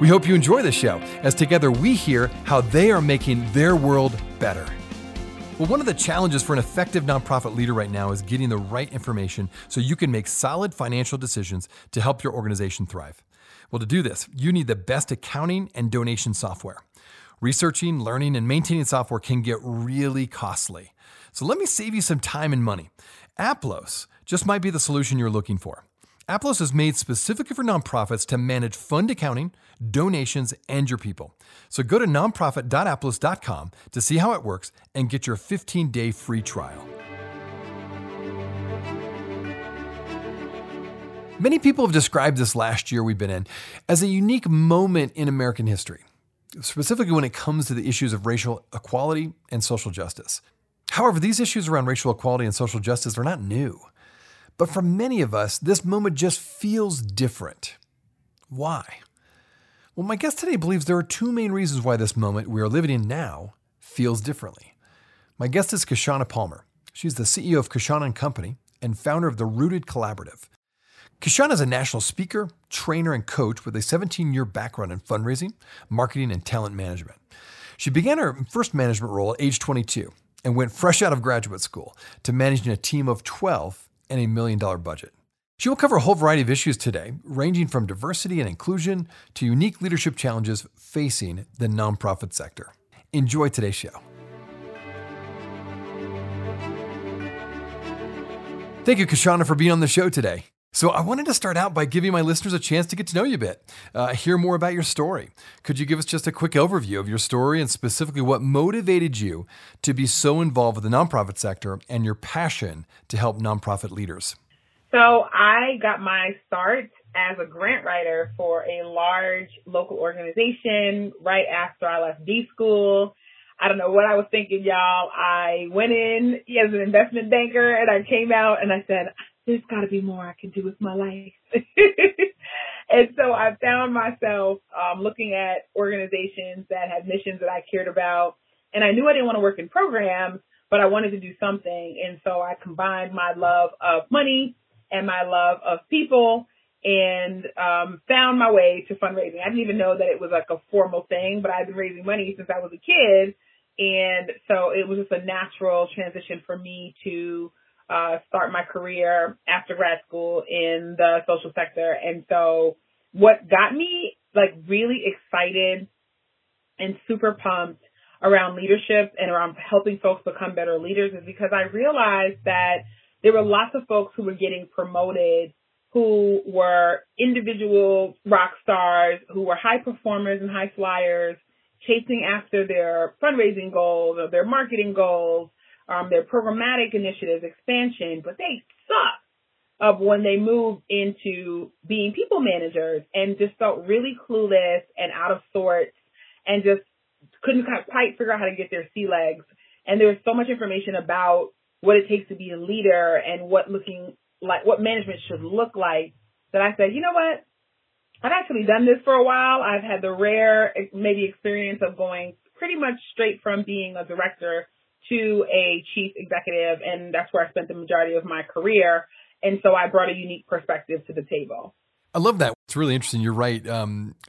We hope you enjoy this show, as together we hear how they are making their world better. Well, one of the challenges for an effective nonprofit leader right now is getting the right information so you can make solid financial decisions to help your organization thrive. Well, to do this, you need the best accounting and donation software. Researching, learning, and maintaining software can get really costly. So let me save you some time and money. Aplos just might be the solution you're looking for. Aplos is made specifically for nonprofits to manage fund accounting, donations, and your people. So go to nonprofit.aplos.com to see how it works and get your 15-day free trial. Many people have described this last year we've been in as a unique moment in American history, specifically when it comes to the issues of racial equality and social justice. However, these issues around racial equality and social justice are not new. But for many of us, this moment just feels different. Why? Well, my guest today believes there are two main reasons why this moment we are living in now feels differently. My guest is Kishshana Palmer. She's the CEO of Kishshana and Company and founder of the Rooted Collaborative. Kishshana is a national speaker, trainer, and coach with a 17-year background in fundraising, marketing, and talent management. She began her first management role at age 22 and went fresh out of graduate school to managing a team of 12 and a $1 million budget. She will cover a whole variety of issues today, ranging from diversity and inclusion to unique leadership challenges facing the nonprofit sector. Enjoy today's show. Thank you, Kishshana, for being on the show today. So I wanted to start out by giving my listeners a chance to get to know you a bit, hear more about your story. Could you give us just a quick overview of your story and specifically what motivated you to be so involved with the nonprofit sector and your passion to help nonprofit leaders? So I got my start as a grant writer for a large local organization right after I left D school. I don't know what I was thinking, y'all. I went in as an investment banker and I came out and I said, there's got to be more I can do with my life. And so I found myself looking at organizations that had missions that I cared about. And I knew I didn't want to work in programs, but I wanted to do something. And so I combined my love of money and my love of people and found my way to fundraising. I didn't even know that it was like a formal thing, but I've been raising money since I was a kid. And so it was just a natural transition for me to start my career after grad school in the social sector. And so what got me like really excited and super pumped around leadership and around helping folks become better leaders is because I realized that there were lots of folks who were getting promoted who were individual rock stars, who were high performers and high flyers, chasing after their fundraising goals or their marketing goals, their programmatic initiatives, expansion, but they sucked when they moved into being people managers and just felt really clueless and out of sorts and just couldn't quite figure out how to get their sea legs. And there was so much information about what it takes to be a leader and what management should look like that I said, you know what? I've actually done this for a while. I've had the rare maybe experience of going pretty much straight from being a director to a chief executive, and that's where I spent the majority of my career. And so I brought a unique perspective to the table. I love that. It's really interesting. You're right.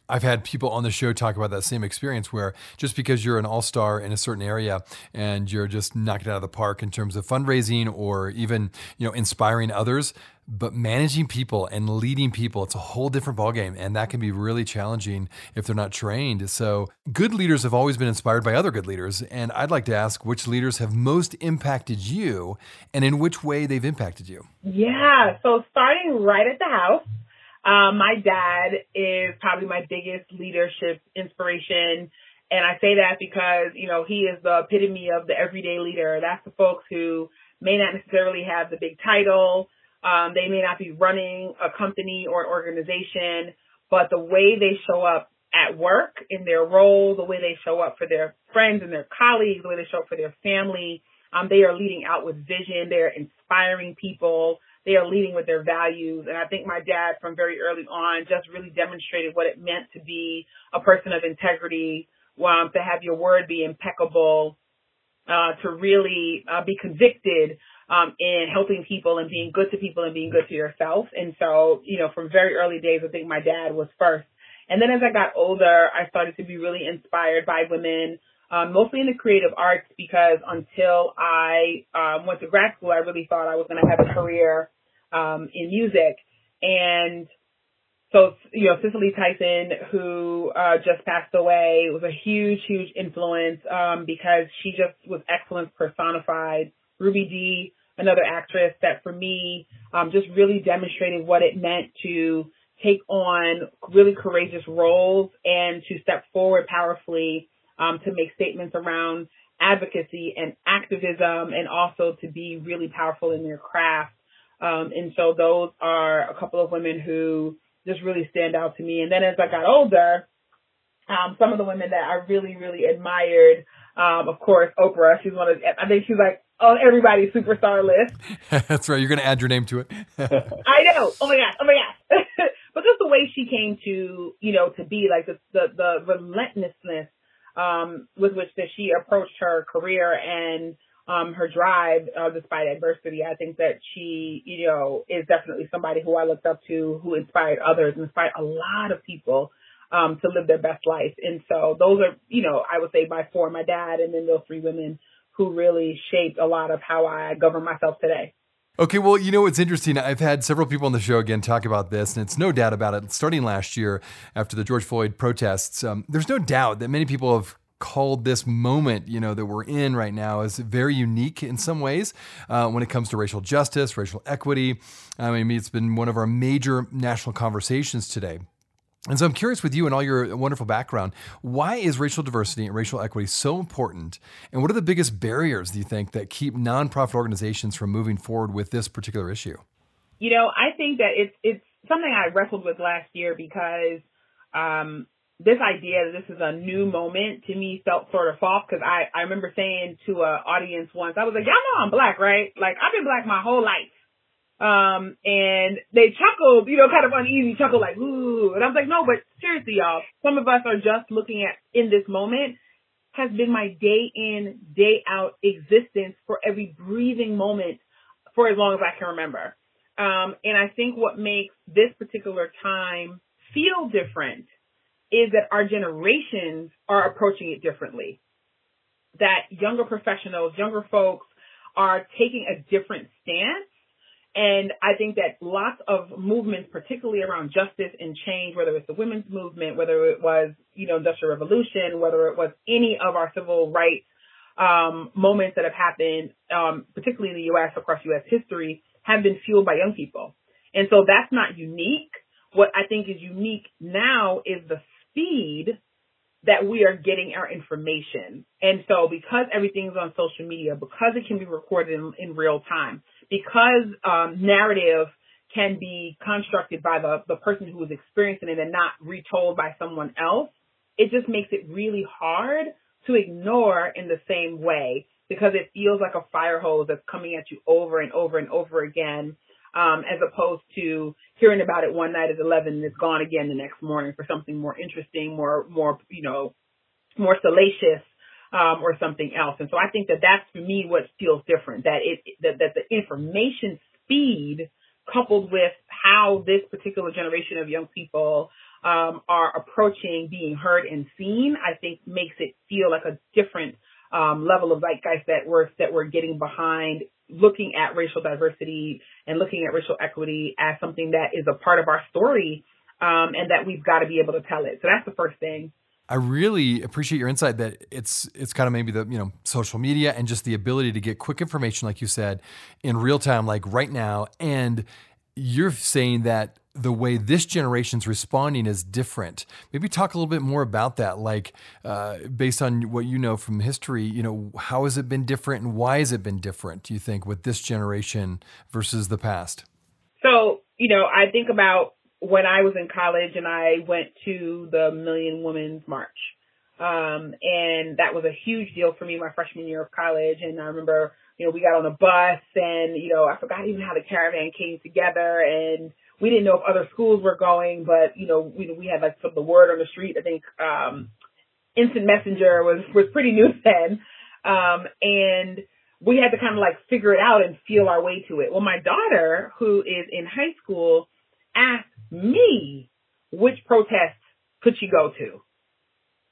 I've had people on the show talk about that same experience where just because you're an all-star in a certain area and you're just knocking it out of the park in terms of fundraising or even, inspiring others, but managing people and leading people, it's a whole different ballgame. And that can be really challenging if they're not trained. So good leaders have always been inspired by other good leaders. And I'd like to ask which leaders have most impacted you and in which way they've impacted you. Yeah. So starting right at the house, my dad is probably my biggest leadership inspiration. And I say that because, he is the epitome of the everyday leader. That's the folks who may not necessarily have the big title. They may not be running a company or an organization, but the way they show up at work, in their role, the way they show up for their friends and their colleagues, the way they show up for their family. They are leading out with vision. They're inspiring people. They are leading with their values. And I think my dad from very early on just really demonstrated what it meant to be a person of integrity, to have your word be impeccable, to really be convicted in helping people and being good to people and being good to yourself. And so, you know, from very early days, I think my dad was first. And then as I got older, I started to be really inspired by women, mostly in the creative arts, because until I went to grad school, I really thought I was going to have a career in music. And so, you know, Cicely Tyson, who just passed away, was a huge, huge influence because she just was excellence personified. Ruby Dee, another actress that for me just really demonstrated what it meant to take on really courageous roles and to step forward powerfully, to make statements around advocacy and activism, and also to be really powerful in their craft. And so those are a couple of women who just really stand out to me. And then as I got older, some of the women that I really, really admired, of course, Oprah. She's one of, I think she's like on everybody's superstar list. That's right. You're going to add your name to it. I know. Oh my gosh. Oh my gosh. But just the way she came to, you know, to be like the relentlessness with which that she approached her career and her drive despite adversity. I think that she, you know, is definitely somebody who I looked up to, who inspired others, and inspired a lot of people to live their best life. And so those are, you know, I would say by four, my dad, and then those three women who really shaped a lot of how I govern myself today. Okay, well, you know, it's interesting. I've had several people on the show, again, talk about this, and it's no doubt about it. Starting last year after the George Floyd protests, there's no doubt that many people have called this moment, you know, that we're in right now as very unique in some ways when it comes to racial justice, racial equity. I mean, it's been one of our major national conversations today. And so I'm curious, with you and all your wonderful background, why is racial diversity and racial equity so important? And what are the biggest barriers, do you think, that keep nonprofit organizations from moving forward with this particular issue? You know, I think that it's something I wrestled with last year, because this idea that this is a new moment, to me, felt sort of false, because I remember saying to an audience once, I was like, y'all know I'm Black, right? Like, I've been Black my whole life. And they chuckled, you know, kind of uneasy chuckle, like, ooh. And I was like, no, but seriously, y'all, some of us are just looking at, in this moment, has been my day in, day out existence for every breathing moment for as long as I can remember. And I think what makes this particular time feel different is that our generations are approaching it differently. That younger professionals, younger folks are taking a different stance. And I think that lots of movements, particularly around justice and change, whether it's the women's movement, whether it was, you know, Industrial Revolution, whether it was any of our civil rights moments that have happened, particularly in the U.S., across U.S. history, have been fueled by young people. And so that's not unique. What I think is unique now is the speed that we are getting our information. And so because everything's on social media, because it can be recorded in real time, because narrative can be constructed by the person who is experiencing it and not retold by someone else, it just makes it really hard to ignore in the same way, because it feels like a fire hose that's coming at you over and over and over again, as opposed to hearing about it one night at 11 and it's gone again the next morning for something more interesting, more you know, more salacious, or something else. And so I think that that's, for me, what feels different, that that the information speed coupled with how this particular generation of young people are approaching being heard and seen, I think makes it feel like a different level of zeitgeist that we're getting behind, looking at racial diversity and looking at racial equity as something that is a part of our story, and that we've got to be able to tell it. So that's the first thing. I really appreciate your insight that it's kind of maybe the, you know, social media and just the ability to get quick information, like you said, in real time, like right now. And you're saying that the way this generation's responding is different. Maybe talk a little bit more about that, like based on what you know from history, you know, how has it been different and why has it been different, do you think, with this generation versus the past? So, you know, I think about when I was in college and I went to the Million Women's March. And that was a huge deal for me my freshman year of college. And I remember, we got on a bus and, I forgot even how the caravan came together, and we didn't know if other schools were going, but, we had like the word on the street. I think, instant messenger was pretty new then. And we had to kind of like figure it out and feel our way to it. Well, my daughter, who is in high school, asked me which protests could she go to,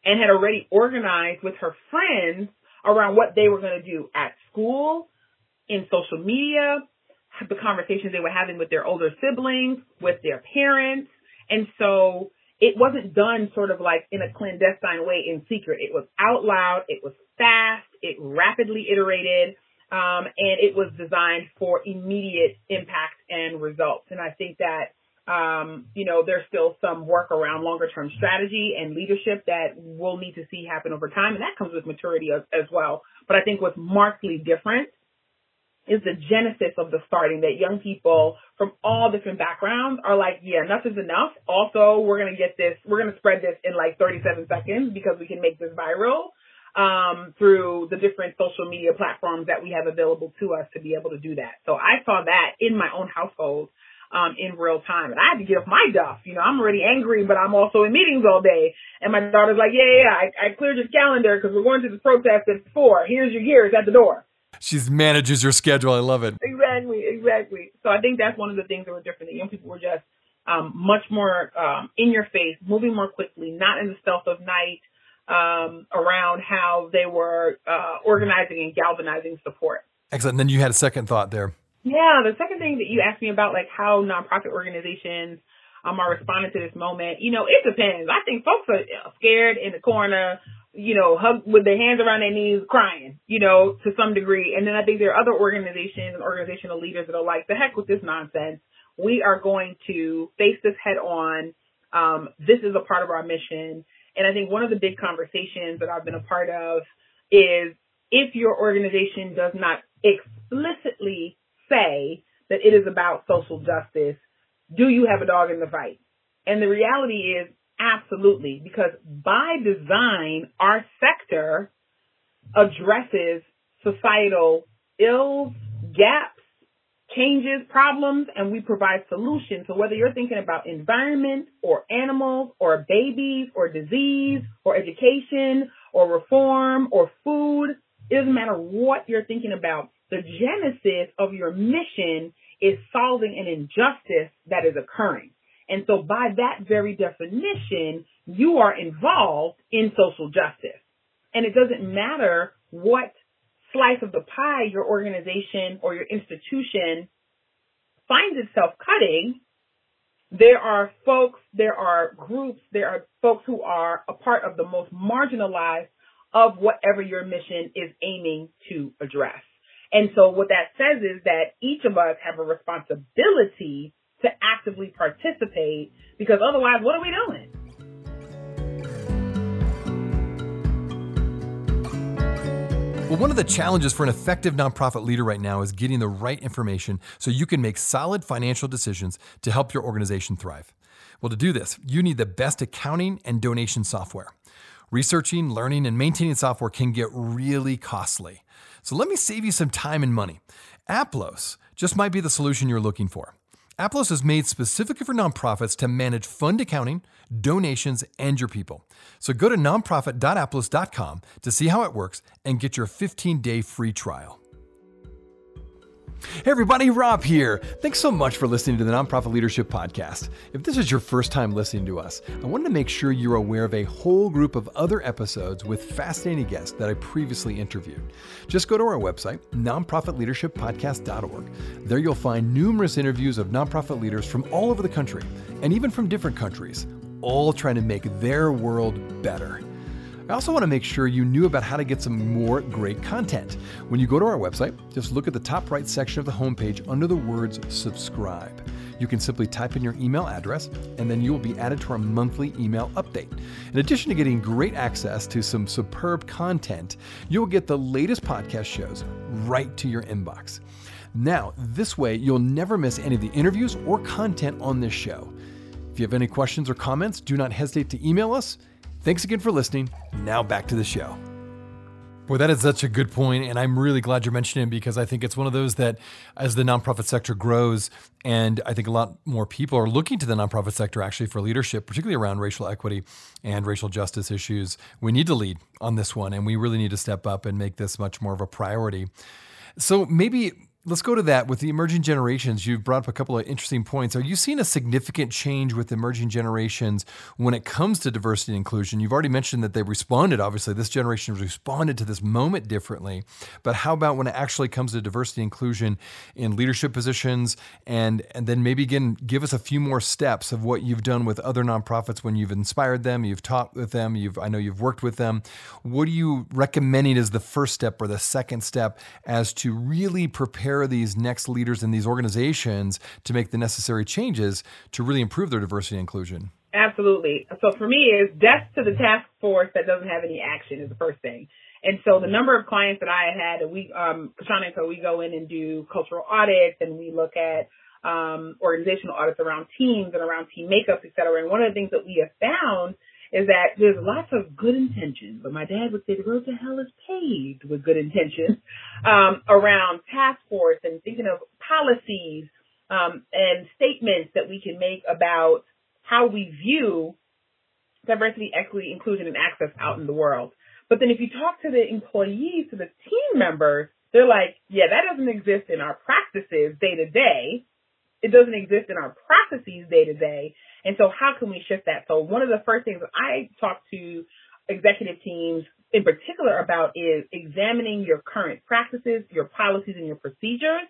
and had already organized with her friends around what they were going to do at school, in social media, the conversations they were having with their older siblings, with their parents. And so it wasn't done sort of like in a clandestine way in secret. It was out loud. It was fast. It rapidly iterated. And it was designed for immediate impact and results. And I think that there's still some work around longer term strategy and leadership that we'll need to see happen over time. And that comes with maturity as well. But I think what's markedly different is the genesis of the starting, that young people from all different backgrounds are like, yeah, enough is enough. Also, we're going to get this. We're going to spread this in like 37 seconds because we can make this viral through the different social media platforms that we have available to us to be able to do that. So I saw that in my own household. In real time. And I had to get off my duff. I'm already angry, but I'm also in meetings all day. And my daughter's like, I cleared your calendar because we're going to the protest at 4:00. Here's your gear. It's at the door. She manages your schedule. I love it. Exactly. So I think that's one of the things that were different. The young people were just much more in your face, moving more quickly, not in the stealth of night, around how they were organizing and galvanizing support. Excellent. And then you had a second thought there. Yeah, the second thing that you asked me about, like how nonprofit organizations are responding to this moment, it depends. I think folks are scared in the corner, hugged with their hands around their knees, crying, to some degree. And then I think there are other organizations and organizational leaders that are like, the heck with this nonsense. We are going to face this head on. This is a part of our mission. And I think one of the big conversations that I've been a part of is if your organization does not explicitly say that it is about social justice, do you have a dog in the fight? And the reality is absolutely, because by design, our sector addresses societal ills, gaps, changes, problems, and we provide solutions. So whether you're thinking about environment or animals or babies or disease or education or reform or food, it doesn't matter what you're thinking about. The genesis of your mission is solving an injustice that is occurring. And so by that very definition, you are involved in social justice. And it doesn't matter what slice of the pie your organization or your institution finds itself cutting. There are folks, there are groups, there are folks who are a part of the most marginalized of whatever your mission is aiming to address. And so what that says is that each of us have a responsibility to actively participate, because otherwise, what are we doing? Well, one of the challenges for an effective nonprofit leader right now is getting the right information so you can make solid financial decisions to help your organization thrive. Well, to do this, you need the best accounting and donation software. Researching, learning, and maintaining software can get really costly. So let me save you some time and money. Aplos just might be the solution you're looking for. Aplos is made specifically for nonprofits to manage fund accounting, donations, and your people. So go to nonprofit.aplos.com to see how it works and get your 15-day free trial. Hey everybody, Rob here. Thanks so much for listening to the Nonprofit Leadership Podcast. If this is your first time listening to us, I wanted to make sure you're aware of a whole group of other episodes with fascinating guests that I previously interviewed. Just go to our website, nonprofitleadershippodcast.org. There you'll find numerous interviews of nonprofit leaders from all over the country, and even from different countries, all trying to make their world better. I also want to make sure you knew about how to get some more great content. When you go to our website, just look at the top right section of the homepage under the words subscribe. You can simply type in your email address, and then you will be added to our monthly email update. In addition to getting great access to some superb content, you'll get the latest podcast shows right to your inbox. Now, this way, you'll never miss any of the interviews or content on this show. If you have any questions or comments, do not hesitate to email us. Thanks again for listening. Now back to the show. Boy, that is such a good point, and I'm really glad you're mentioning it because I think it's one of those that as the nonprofit sector grows, and I think a lot more people are looking to the nonprofit sector actually for leadership, particularly around racial equity and racial justice issues, we need to lead on this one, and we really need to step up and make this much more of a priority. So maybe let's go to that. With the emerging generations, you've brought up a couple of interesting points. Are you seeing a significant change with emerging generations when it comes to diversity and inclusion? You've already mentioned that they responded, obviously. This generation responded to this moment differently. But how about when it actually comes to diversity and inclusion in leadership positions? And then maybe, again, give us a few more steps of what you've done with other nonprofits when you've inspired them, you've taught with them, I know you've worked with them. What are you recommending as the first step or the second step as to really prepare these next leaders in these organizations to make the necessary changes to really improve their diversity and inclusion? Absolutely. So for me, is death to the task force that doesn't have any action is the first thing. And so the number of clients that I had, Kishshana and Co, we go in and do cultural audits, and we look at organizational audits around teams and around team makeups, et cetera. And one of the things that we have found is that there's lots of good intentions, but my dad would say the road to hell is paved with good intentions around task force and thinking of policies and statements that we can make about how we view diversity, equity, inclusion, and access out in the world. But then if you talk to the employees, to the team members, they're like, yeah, that doesn't exist in our practices day to day. It doesn't exist in our processes day to day. And so how can we shift that? So one of the first things that I talk to executive teams in particular about is examining your current practices, your policies, and your procedures,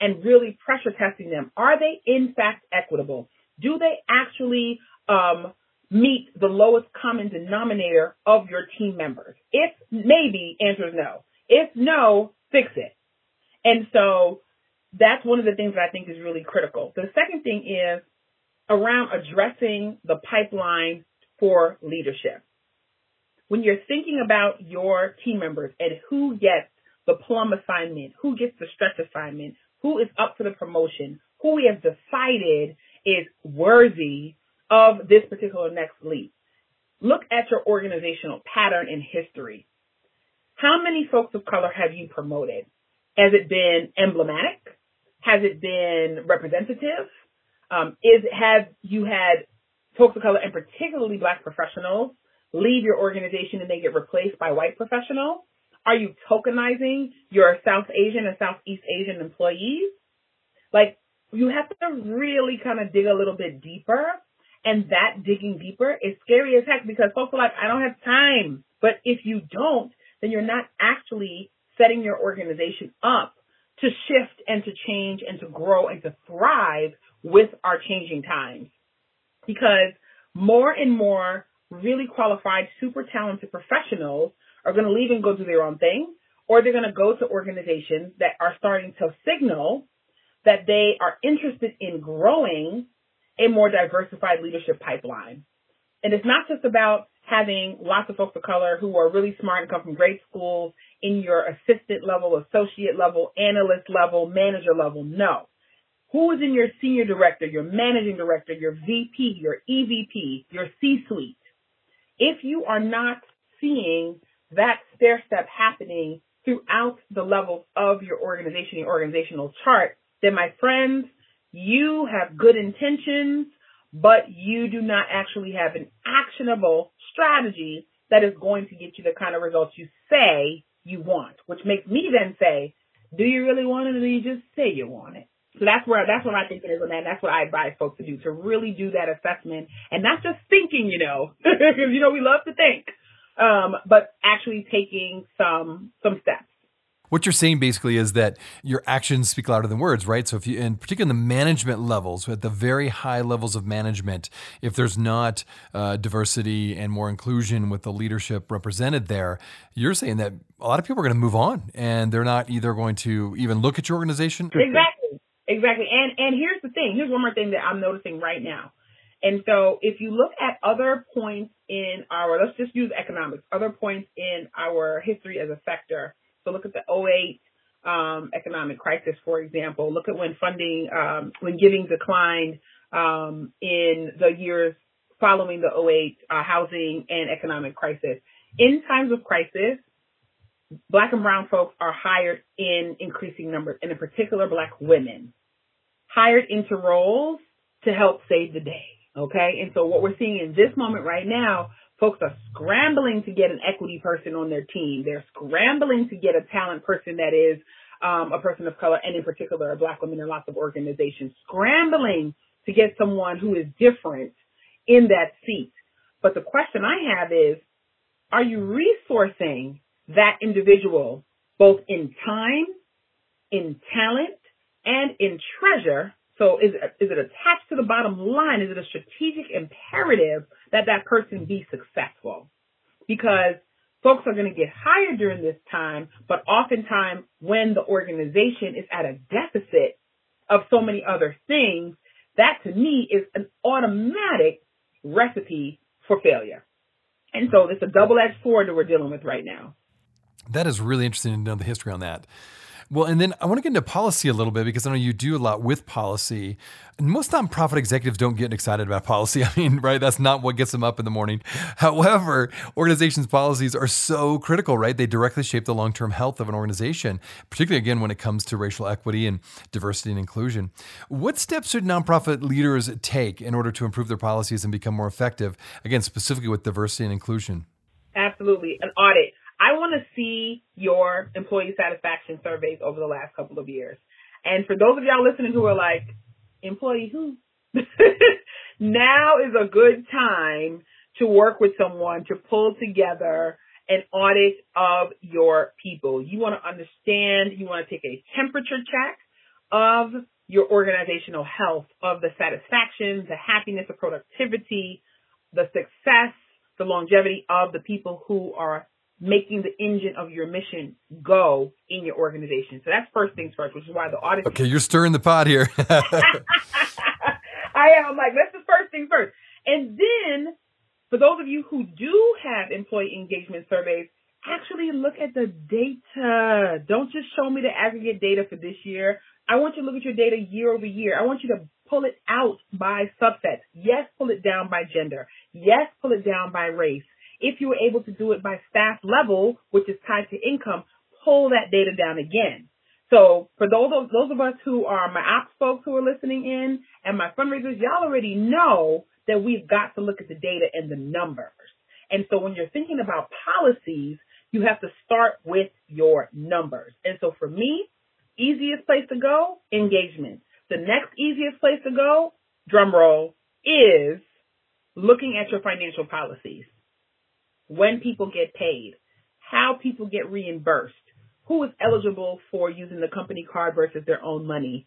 and really pressure testing them. Are they in fact equitable? Do they actually meet the lowest common denominator of your team members? If maybe, answer is no. If no, fix it. And so that's one of the things that I think is really critical. The second thing is around addressing the pipeline for leadership. When you're thinking about your team members and who gets the plum assignment, who gets the stretch assignment, who is up for the promotion, who we have decided is worthy of this particular next leap, look at your organizational pattern in history. How many folks of color have you promoted? Has it been emblematic? Has it been representative? Have you had folks of color, and particularly Black professionals, leave your organization and they get replaced by white professionals? Are you tokenizing your South Asian and Southeast Asian employees? Like, you have to really kind of dig a little bit deeper, and that digging deeper is scary as heck because folks are like, I don't have time. But if you don't, then you're not actually setting your organization up to shift and to change and to grow and to thrive with our changing times, because more and more really qualified, super talented professionals are going to leave and go do their own thing, or they're going to go to organizations that are starting to signal that they are interested in growing a more diversified leadership pipeline. And it's not just about having lots of folks of color who are really smart and come from great schools in your assistant level, associate level, analyst level, manager level. No. Who is in your senior director, your managing director, your VP, your EVP, your C-suite? If you are not seeing that stair step happening throughout the levels of your organization, your organizational chart, then my friends, you have good intentions, but you do not actually have an actionable strategy that is going to get you the kind of results you say you want, which makes me then say, do you really want it or do you just say you want it? So that's what I think it is, and that's what I advise folks to do, to really do that assessment and not just thinking, because, we love to think, but actually taking some steps. What you're saying basically is that your actions speak louder than words, right? So if you, and particularly in the management levels, at the very high levels of management, if there's not diversity and more inclusion with the leadership represented there, you're saying that a lot of people are going to move on and they're not either going to even look at your organization. Exactly. And here's the thing. Here's one more thing that I'm noticing right now. And so if you look at other points in our, let's just use economics, other points in our history as a sector. So look at the 2008 economic crisis, for example. Look at when giving declined in the years following the 2008 housing and economic crisis. In times of crisis, Black and brown folks are hired in increasing numbers, and in particular, Black women, hired into roles to help save the day, okay? And so what we're seeing in this moment right now, folks are scrambling to get an equity person on their team. They're scrambling to get a talent person that is a person of color, and in particular, a Black woman in lots of organizations, scrambling to get someone who is different in that seat. But the question I have is, are you resourcing that individual, both in time, in talent, and in treasure? So is it attached to the bottom line? Is it a strategic imperative that that person be successful? Because folks are going to get hired during this time, but oftentimes when the organization is at a deficit of so many other things, that to me is an automatic recipe for failure. And so it's a double-edged sword that we're dealing with right now. That is really interesting to know the history on that. Well, and then I want to get into policy a little bit, because I know you do a lot with policy. And most nonprofit executives don't get excited about policy. I mean, right? That's not what gets them up in the morning. However, organizations' policies are so critical, right? They directly shape the long-term health of an organization, particularly, again, when it comes to racial equity and diversity and inclusion. What steps should nonprofit leaders take in order to improve their policies and become more effective, again, specifically with diversity and inclusion? Absolutely. An audit. I want to see your employee satisfaction surveys over the last couple of years. And for those of y'all listening who are like, employee who? Now is a good time to work with someone to pull together an audit of your people. You want to understand, you want to take a temperature check of your organizational health, of the satisfaction, the happiness, the productivity, the success, the longevity of the people who are making the engine of your mission go in your organization. So that's first things first, which is why the audit. Okay, you're stirring the pot here. I am. I'm like, that's the first thing first. And then for those of you who do have employee engagement surveys, actually look at the data. Don't just show me the aggregate data for this year. I want you to look at your data year over year. I want you to pull it out by subsets. Yes, pull it down by gender. Yes, pull it down by race. If you were able to do it by staff level, which is tied to income, pull that data down again. So for those of us who are my ops folks who are listening in and my fundraisers, y'all already know that we've got to look at the data and the numbers. And so when you're thinking about policies, you have to start with your numbers. And so for me, easiest place to go, engagement. The next easiest place to go, drum roll, is looking at your financial policies. When people get paid, how people get reimbursed, who is eligible for using the company card versus their own money,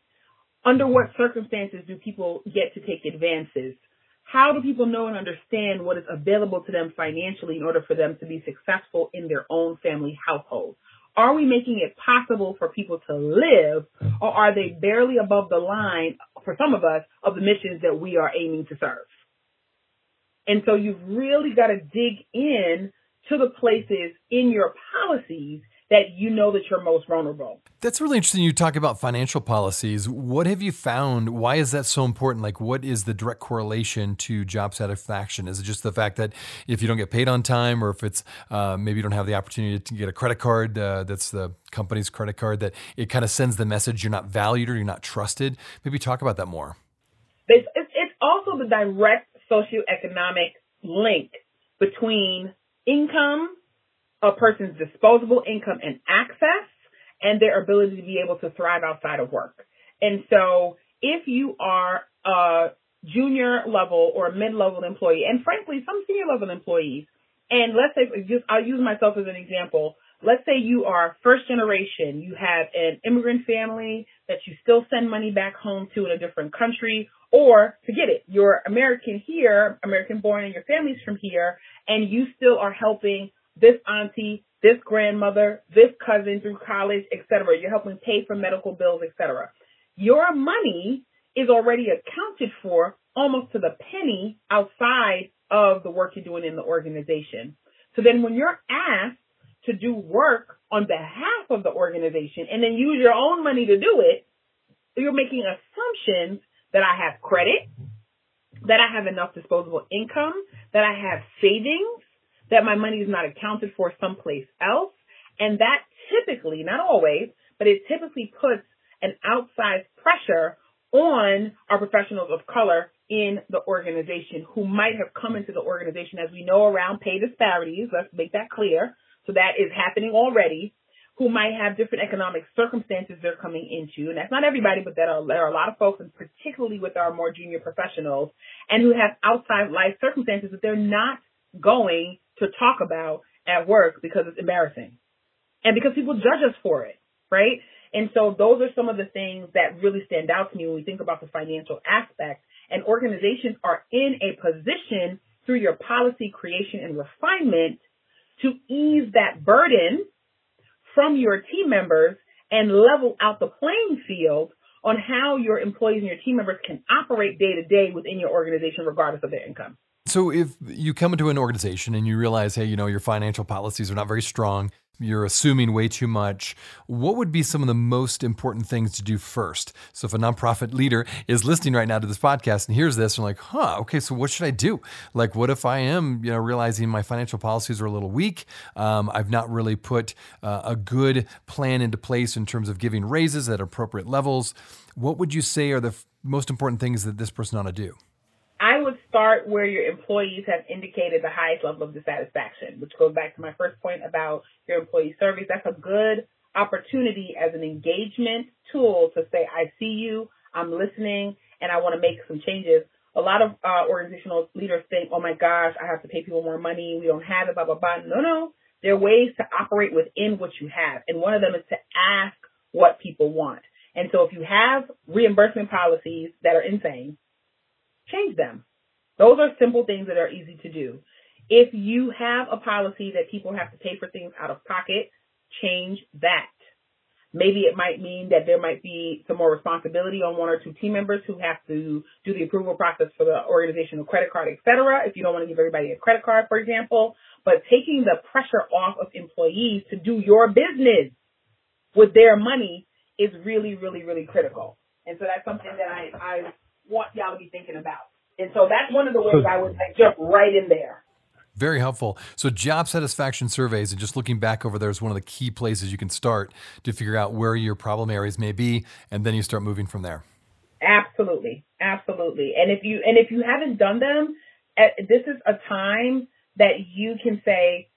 under what circumstances do people get to take advances, how do people know and understand what is available to them financially in order for them to be successful in their own family household? Are we making it possible for people to live, or are they barely above the line, for some of us, of the missions that we are aiming to serve? And so you've really got to dig in to the places in your policies that you know that you're most vulnerable. That's really interesting. You talk about financial policies. What have you found? Why is that so important? Like, what is the direct correlation to job satisfaction? Is it just the fact that if you don't get paid on time, or if it's maybe you don't have the opportunity to get a credit card, that's the company's credit card, that it kind of sends the message you're not valued or you're not trusted? Maybe talk about that more. It's also the direct socioeconomic link between income, a person's disposable income and access, and their ability to be able to thrive outside of work. And so if you are a junior level or a mid-level employee, and frankly, some senior level employees, and let's say, I'll use myself as an example. Let's say you are first generation, you have an immigrant family that you still send money back home to in a different country, or forget it, you're American here, American born, and your family's from here, and you still are helping this auntie, this grandmother, this cousin through college, et cetera. You're helping pay for medical bills, et cetera. Your money is already accounted for almost to the penny outside of the work you're doing in the organization. So then when you're asked to do work on behalf of the organization and then use your own money to do it, you're making assumptions that I have credit, that I have enough disposable income, that I have savings, that my money is not accounted for someplace else. And that typically, not always, but it typically puts an outsized pressure on our professionals of color in the organization who might have come into the organization, as we know, around pay disparities. Let's make that clear. So that is happening already, who might have different economic circumstances they're coming into. And that's not everybody, but there are a lot of folks, and particularly with our more junior professionals, and who have outside life circumstances that they're not going to talk about at work because it's embarrassing and because people judge us for it, right? And so those are some of the things that really stand out to me when we think about the financial aspect. And organizations are in a position through your policy creation and refinement to ease that burden from your team members and level out the playing field on how your employees and your team members can operate day to day within your organization, regardless of their income. So if you come into an organization and you realize, hey, you know, your financial policies are not very strong, you're assuming way too much, what would be some of the most important things to do first? So if a nonprofit leader is listening right now to this podcast and hears this and like, okay, so what should I do? Like, what if I am, you know, realizing my financial policies are a little weak? I've not really put a good plan into place in terms of giving raises at appropriate levels. What would you say are the most important things that this person ought to do? I would start where your employees have indicated the highest level of dissatisfaction, which goes back to my first point about your employee surveys. That's a good opportunity as an engagement tool to say, I see you, I'm listening, and I want to make some changes. A lot of organizational leaders think, oh my gosh, I have to pay people more money, we don't have it, blah, blah, blah. No. There are ways to operate within what you have. And one of them is to ask what people want. And so if you have reimbursement policies that are insane, change them. Those are simple things that are easy to do. If you have a policy that people have to pay for things out of pocket, change that. Maybe it might mean that there might be some more responsibility on one or two team members who have to do the approval process for the organizational credit card, et cetera, if you don't want to give everybody a credit card, for example. But taking the pressure off of employees to do your business with their money is really, really, really critical. And so that's something that I want y'all to be thinking about. And so that's one of the ways I would jump right in there. Very helpful. So job satisfaction surveys, and just looking back over there, is one of the key places you can start to figure out where your problem areas may be, and then you start moving from there. Absolutely. Absolutely. And if you haven't done them, this is a time that you can say,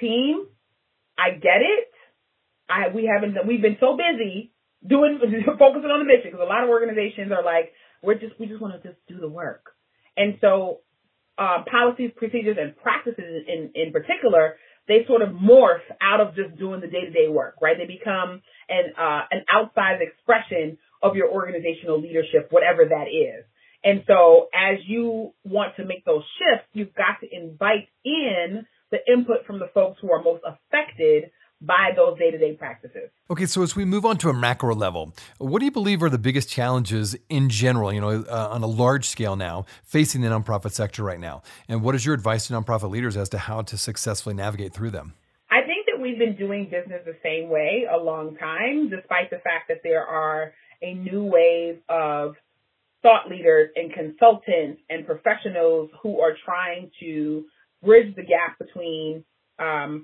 team, I get it. We've been so busy focusing on the mission, because a lot of organizations are like, We just want to just do the work. And so policies, procedures, and practices in particular, they sort of morph out of just doing the day-to-day work, right? They become an outsized expression of your organizational leadership, whatever that is. And so as you want to make those shifts, you've got to invite in the input from the folks who are most affected by those day-to-day practices. Okay, so as we move on to a macro level, what do you believe are the biggest challenges in general, you know, on a large scale now, facing the nonprofit sector right now? And what is your advice to nonprofit leaders as to how to successfully navigate through them? I think that we've been doing business the same way a long time, despite the fact that there are a new wave of thought leaders and consultants and professionals who are trying to bridge the gap between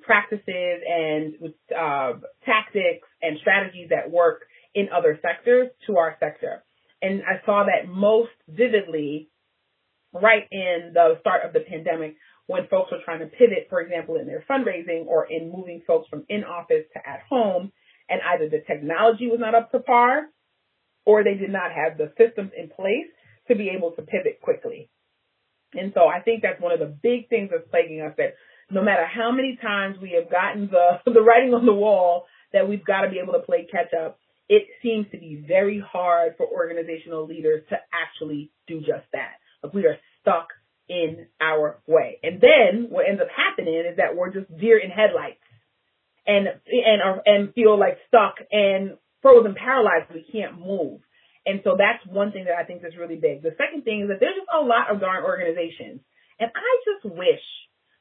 practices and tactics and strategies that work in other sectors to our sector. And I saw that most vividly right in the start of the pandemic, when folks were trying to pivot, for example, in their fundraising or in moving folks from in-office to at home, and either the technology was not up to par or they did not have the systems in place to be able to pivot quickly. And so I think that's one of the big things that's plaguing us, that no matter how many times we have gotten the writing on the wall that we've got to be able to play catch up, it seems to be very hard for organizational leaders to actually do just that. Like, we are stuck in our way. And then what ends up happening is that we're just deer in headlights and feel like stuck and frozen, paralyzed. We can't move. And so that's one thing that I think is really big. The second thing is that there's just a lot of darn organizations. And I just wish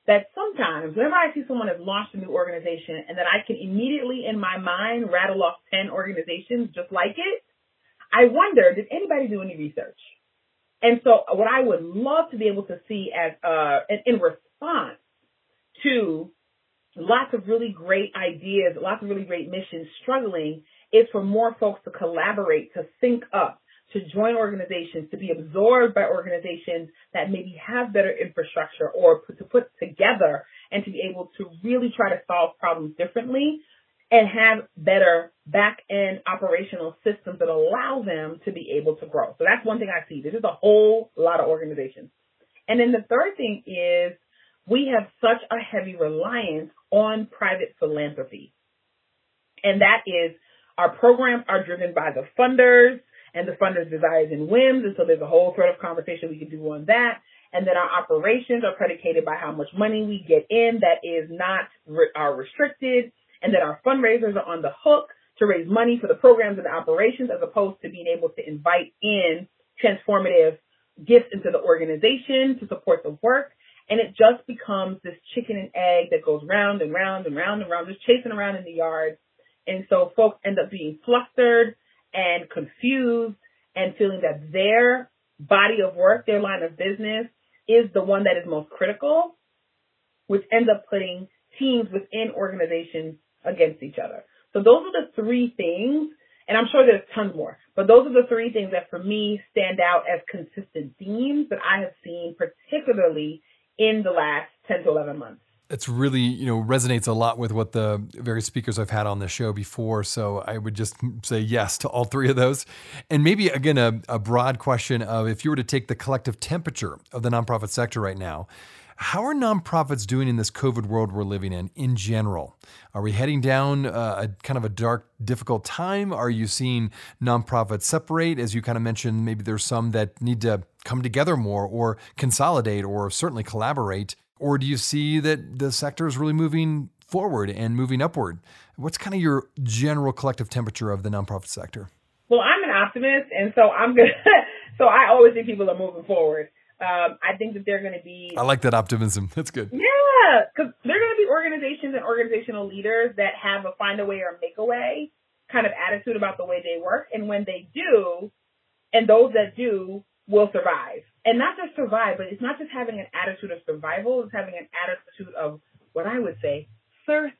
that sometimes whenever I see someone has launched a new organization and that I can immediately in my mind rattle off 10 organizations just like it, I wonder, did anybody do any research? And so what I would love to be able to see as in response to lots of really great ideas, lots of really great missions struggling, is for more folks to collaborate, to sync up, to join organizations, to be absorbed by organizations that maybe have better infrastructure or to put together and to be able to really try to solve problems differently and have better back-end operational systems that allow them to be able to grow. So that's one thing I see. This is a whole lot of organizations. And then the third thing is we have such a heavy reliance on private philanthropy. And that is our programs are driven by the funders and the funders' desires and whims. And so there's a whole thread of conversation we can do on that. And then our operations are predicated by how much money we get in that is not are restricted, and that our fundraisers are on the hook to raise money for the programs and the operations as opposed to being able to invite in transformative gifts into the organization to support the work. And it just becomes this chicken and egg that goes round and round and round and round, just chasing around in the yard. And so folks end up being flustered and confused and feeling that their body of work, their line of business, is the one that is most critical, which ends up putting teams within organizations against each other. So those are the three things, and I'm sure there's tons more, but those are the three things that for me stand out as consistent themes that I have seen, particularly in the last 10 to 11 months. It's really, resonates a lot with what the various speakers I've had on the show before. So I would just say yes to all three of those. And maybe, again, a broad question of if you were to take the collective temperature of the nonprofit sector right now, how are nonprofits doing in this COVID world we're living in general? Are we heading down a dark, difficult time? Are you seeing nonprofits separate? As you kind of mentioned, maybe there's some that need to come together more or consolidate or certainly collaborate. Or do you see that the sector is really moving forward and moving upward? What's kind of your general collective temperature of the nonprofit sector? Well, I'm an optimist, and so so I always think people are moving forward. I think that they're going to be... I like that optimism. That's good. Yeah, because they're going to be organizations and organizational leaders that have a find a way or make a way kind of attitude about the way they work. And when they do, and those that do will survive. And not just survive, but it's not just having an attitude of survival, it's having an attitude of what I would say,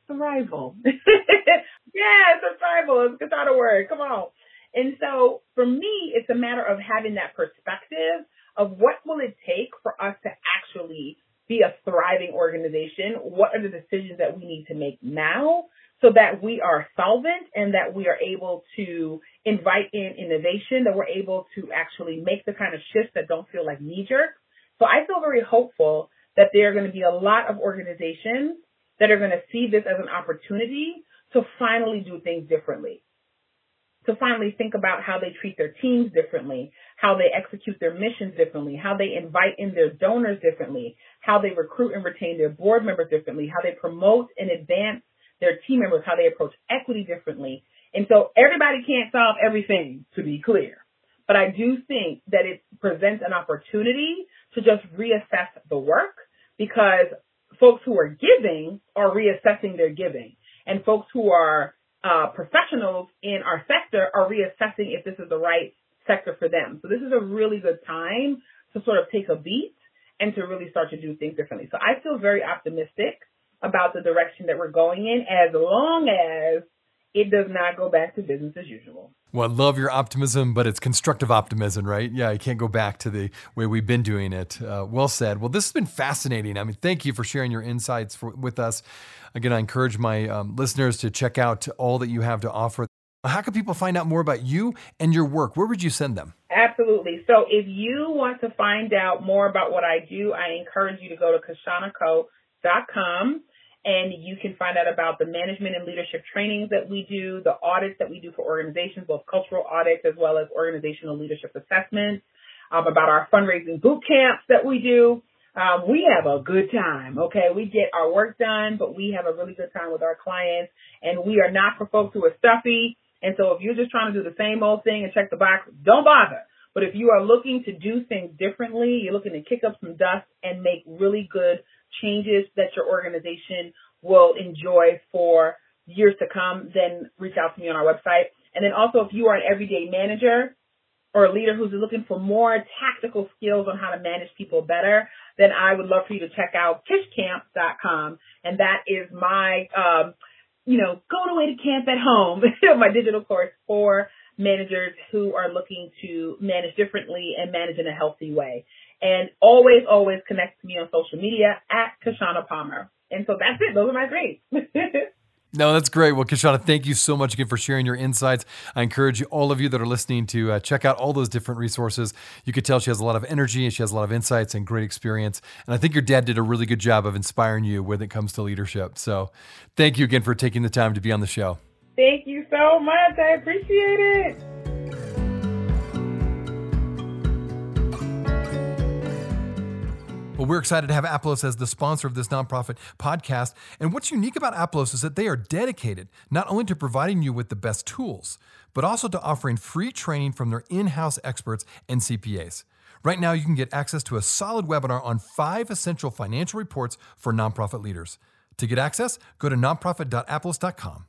survival. Yeah, survival is a word. Come on. And so for me, it's a matter of having that perspective of what will it take for us to actually be a thriving organization? What are the decisions that we need to make now so that we are solvent and that we are able to invite in innovation, that we're able to actually make the kind of shifts that don't feel like knee-jerk? So I feel very hopeful that there are going to be a lot of organizations that are going to see this as an opportunity to finally do things differently, to finally think about how they treat their teams differently, how they execute their missions differently, how they invite in their donors differently, how they recruit and retain their board members differently, how they promote and advance their team members, how they approach equity differently. And so everybody can't solve everything, to be clear. But I do think that it presents an opportunity to just reassess the work, because folks who are giving are reassessing their giving, and folks who are professionals in our sector are reassessing if this is the right sector for them. So this is a really good time to sort of take a beat and to really start to do things differently. So I feel very optimistic about the direction that we're going in, as long as it does not go back to business as usual. Well, I love your optimism, but it's constructive optimism, right? Yeah, you can't go back to the way we've been doing it. Well said. Well, this has been fascinating. I mean, thank you for sharing your insights with us. Again, I encourage my listeners to check out all that you have to offer. How can people find out more about you and your work? Where would you send them? Absolutely. So if you want to find out more about what I do, I encourage you to go to kishshanaco.com. And you can find out about the management and leadership trainings that we do, the audits that we do for organizations, both cultural audits as well as organizational leadership assessments, about our fundraising boot camps that we do. We have a good time, okay? We get our work done, but we have a really good time with our clients. And we are not for folks who are stuffy. And so if you're just trying to do the same old thing and check the box, don't bother. But if you are looking to do things differently, you're looking to kick up some dust and make really good changes that your organization will enjoy for years to come, then reach out to me on our website. And then also, if you are an everyday manager or a leader who's looking for more tactical skills on how to manage people better, then I would love for you to check out kishcamp.com. And that is my, go away to camp at home, my digital course for managers who are looking to manage differently and manage in a healthy way. And always, always connect to me on social media at Kishshana Palmer. And so that's it. Those are my three. No, that's great. Well, Kishshana, thank you so much again for sharing your insights. I encourage you, all of you that are listening, to check out all those different resources. You could tell she has a lot of energy and she has a lot of insights and great experience. And I think your dad did a really good job of inspiring you when it comes to leadership. So thank you again for taking the time to be on the show. Thank you so much. I appreciate it. Well, we're excited to have Aplos as the sponsor of this nonprofit podcast. And what's unique about Aplos is that they are dedicated not only to providing you with the best tools, but also to offering free training from their in-house experts and CPAs. Right now, you can get access to a solid webinar on 5 essential financial reports for nonprofit leaders. To get access, go to nonprofit.aplos.com.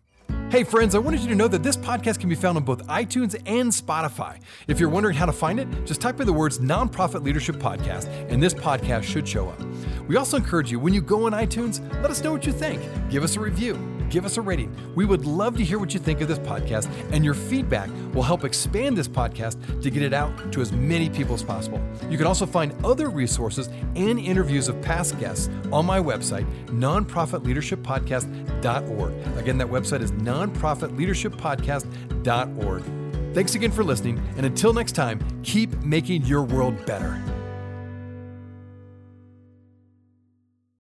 Hey friends, I wanted you to know that this podcast can be found on both iTunes and Spotify. If you're wondering how to find it, just type in the words Nonprofit Leadership Podcast, and this podcast should show up. We also encourage you, when you go on iTunes, let us know what you think. Give us a review. Give us a rating. We would love to hear what you think of this podcast, and your feedback will help expand this podcast to get it out to as many people as possible. You can also find other resources and interviews of past guests on my website, nonprofitleadershippodcast.org. Again, that website is nonprofitleadershippodcast.org. Thanks again for listening, and until next time, keep making your world better.